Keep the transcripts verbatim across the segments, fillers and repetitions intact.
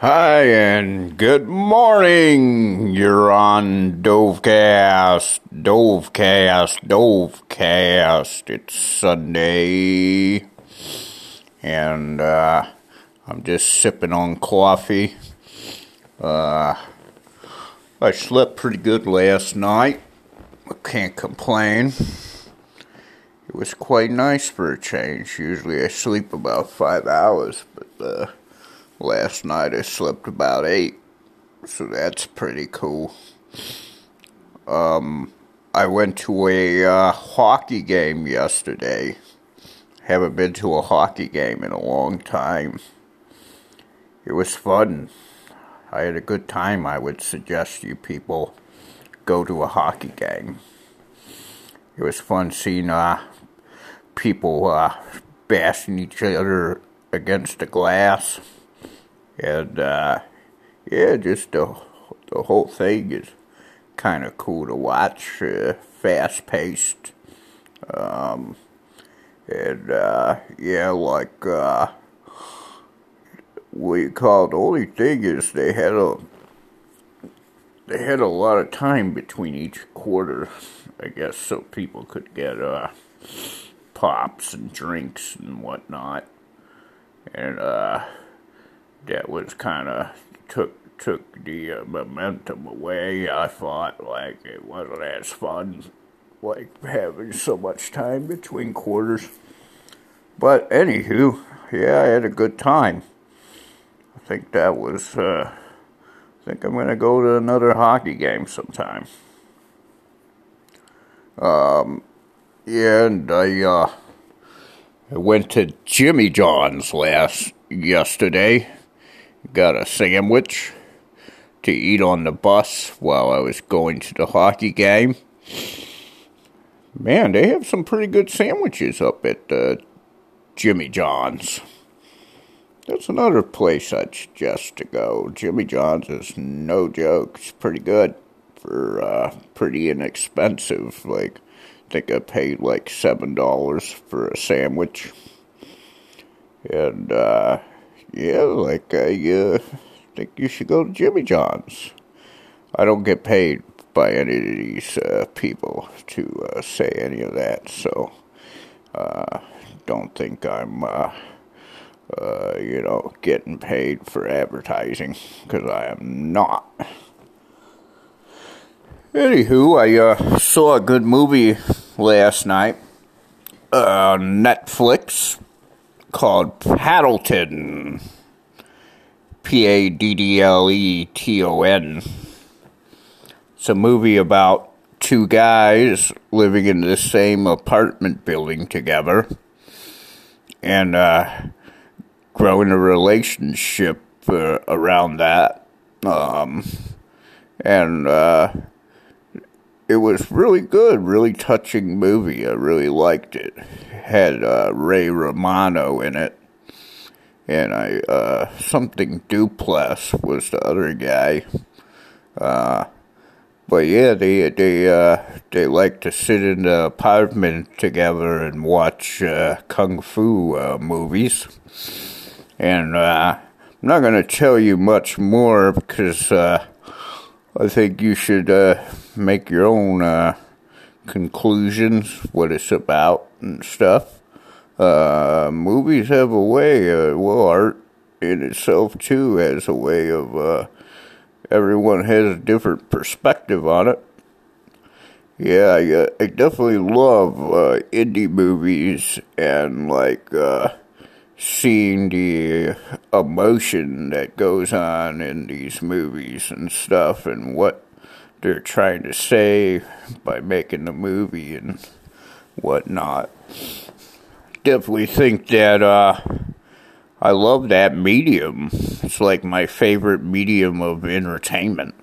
Hi and good morning, you're on Dovecast, Dovecast, Dovecast, it's Sunday, and uh, I'm just sipping on coffee. uh, I slept pretty good last night, I can't complain, it was quite nice for a change. Usually I sleep about five hours, but uh, last night I slept about eight, so that's pretty cool. Um, I went to a uh, hockey game yesterday. Haven't been to a hockey game in a long time. It was fun. I had a good time. I would suggest you people go to a hockey game. It was fun seeing uh, people uh, bashing each other against the glass. And, uh, yeah, just the, the whole thing is kind of cool to watch, uh, fast-paced, um, and, uh, yeah, like, uh, what you call it, the only thing is they had a, they had a lot of time between each quarter, I guess, so people could get, uh, pops and drinks and whatnot, and, uh, that was kind of, took took the uh, momentum away. I thought, like, it wasn't as fun, like, having so much time between quarters. But, anywho, yeah, I had a good time. I think that was, uh, I think I'm going to go to another hockey game sometime. Um, yeah, and I, uh, I went to Jimmy John's last, yesterday. Got a sandwich to eat on the bus while I was going to the hockey game. Man, they have some pretty good sandwiches up at uh, Jimmy John's. That's another place I'd suggest to go. Jimmy John's is no joke. It's pretty good for uh, pretty inexpensive. Like, I think I paid like seven dollars for a sandwich. And, uh... yeah, like, I uh, think you should go to Jimmy John's. I don't get paid by any of these uh, people to uh, say any of that, so uh, don't think I'm, uh, uh, you know, getting paid for advertising, because I am not. Anywho, I uh, saw a good movie last night on uh, Netflix. Called Paddleton, P A D D L E T O N. It's a movie about two guys living in the same apartment building together and uh, growing a relationship uh, around that. Um, and uh, it was really good, really touching movie. I really liked it. Had uh, Ray Romano in it, and I uh, something Duplass was the other guy. Uh, but yeah, they they uh, they like to sit in the apartment together and watch uh, kung fu uh, movies. And uh, I'm not gonna tell you much more because uh, I think you should uh, make your own Uh, conclusions, what it's about and stuff. Uh, movies have a way, uh, well, art in itself too has a way of, uh, everyone has a different perspective on it. Yeah, I, I definitely love uh, indie movies and, like, uh, seeing the emotion that goes on in these movies and stuff and what they're trying to say by making the movie and whatnot. Definitely think that uh, I love that medium. It's like my favorite medium of entertainment.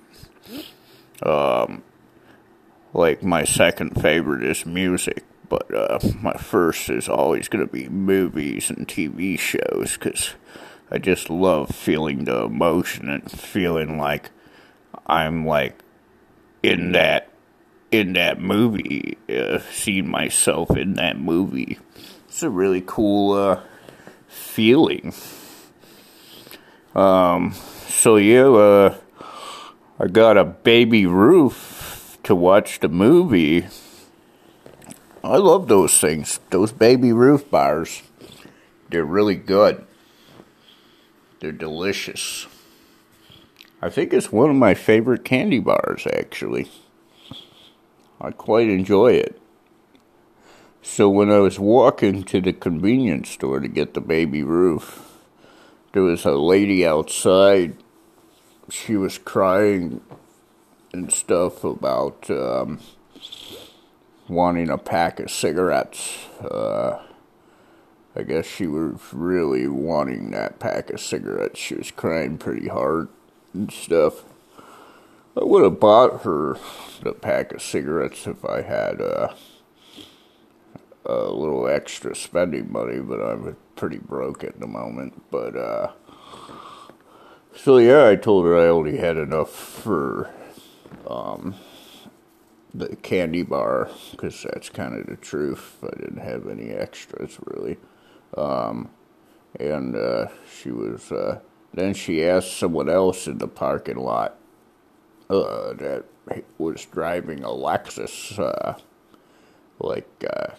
Um, like my second favorite is music, but uh, my first is always going to be movies and T V shows because I just love feeling the emotion and feeling like I'm like in that, in that movie, uh, seeing myself in that movie. It's a really cool, uh, feeling. Um, so yeah, uh, I got a baby roof to watch the movie. I love those things, those baby roof bars. They're really good. They're delicious. I think it's one of my favorite candy bars, actually. I quite enjoy it. So when I was walking to the convenience store to get the baby roof, there was a lady outside. She was crying and stuff about um, wanting a pack of cigarettes. Uh, I guess she was really wanting that pack of cigarettes. She was crying pretty hard and stuff. I would have bought her the pack of cigarettes if I had uh, a little extra spending money, but I'm pretty broke at the moment. But, uh, so yeah, I told her I only had enough for um, the candy bar, because that's kind of the truth. I didn't have any extras, really. Um, and uh, she was, uh, then she asked someone else in the parking lot Uh, that was driving a Lexus, uh, like, uh,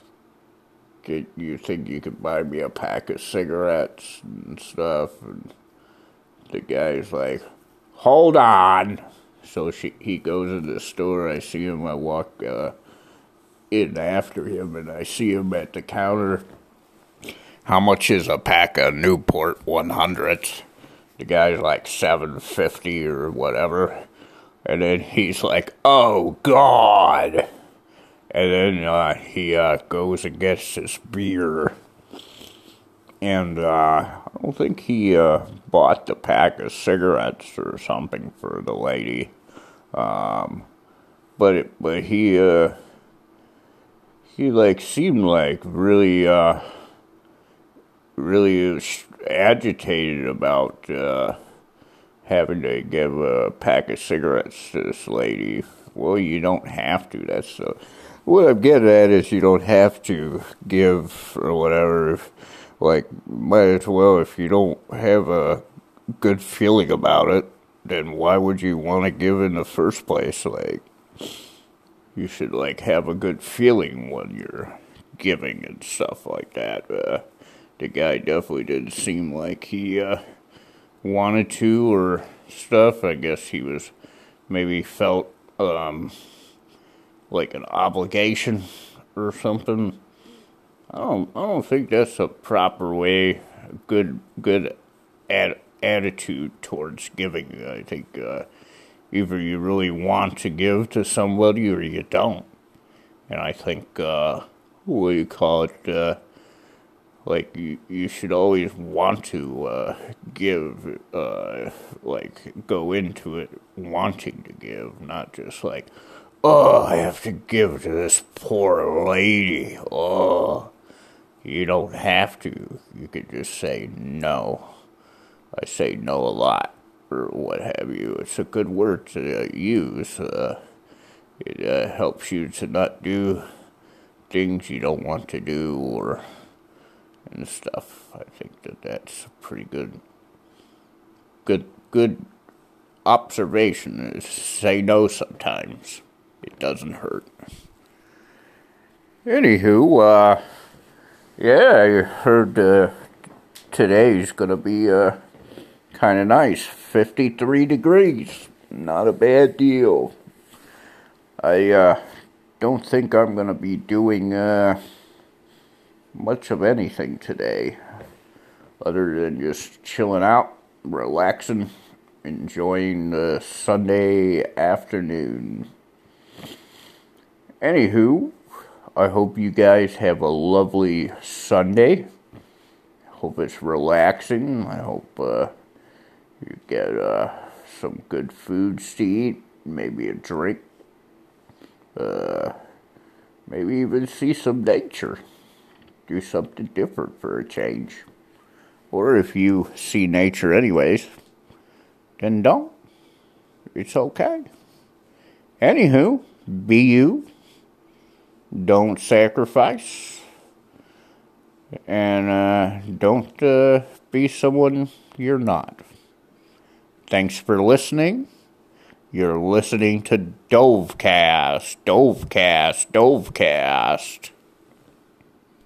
did you think you could buy me a pack of cigarettes and stuff? And the guy's like, hold on. So she, he goes in the store, I see him, I walk, uh, in after him, and I see him at the counter. How much is a pack of Newport one hundreds? The guy's like seven fifty or whatever. And then he's like, oh, God. And then uh, he uh, goes and gets his beer. And uh, I don't think he uh, bought the pack of cigarettes or something for the lady. Um, but it, but he, uh, he like, seemed like really, uh, really agitated about Uh, having to give a pack of cigarettes to this lady. Well, you don't have to. That's so. What I'm getting at is you don't have to give or whatever. Like, might as well, if you don't have a good feeling about it, then why would you want to give in the first place? Like, you should, like, have a good feeling when you're giving and stuff like that. Uh, the guy definitely didn't seem like he, uh, wanted to or stuff. I guess he was maybe felt um, like an obligation or something. I don't. I don't think that's a proper way. A good. Good. Ad, attitude towards giving. I think uh, either you really want to give to somebody or you don't. And I think uh, what do you call it? Uh, Like, you, you should always want to uh, give, uh, like, go into it wanting to give, not just like, oh, I have to give to this poor lady. Oh, you don't have to. You could just say no. I say no a lot, or what have you. It's a good word to use. Uh, it uh, helps you to not do things you don't want to do, or and stuff. I think that that's a pretty good, good, good observation, is say no sometimes. It doesn't hurt. Anywho, uh, yeah, I heard uh, today's gonna be uh, kind of nice. fifty-three degrees. Not a bad deal. I uh, don't think I'm gonna be doing Uh, much of anything today, other than just chilling out, relaxing, enjoying the Sunday afternoon. Anywho, I hope you guys have a lovely Sunday. Hope it's relaxing. I hope uh, you get uh, some good foods to eat, maybe a drink, uh, maybe even see some nature. Do something different for a change. Or if you see nature anyways, then don't. It's okay. Anywho, be you. Don't sacrifice. And uh, don't uh, be someone you're not. Thanks for listening. You're listening to Dovecast, Dovecast, Dovecast.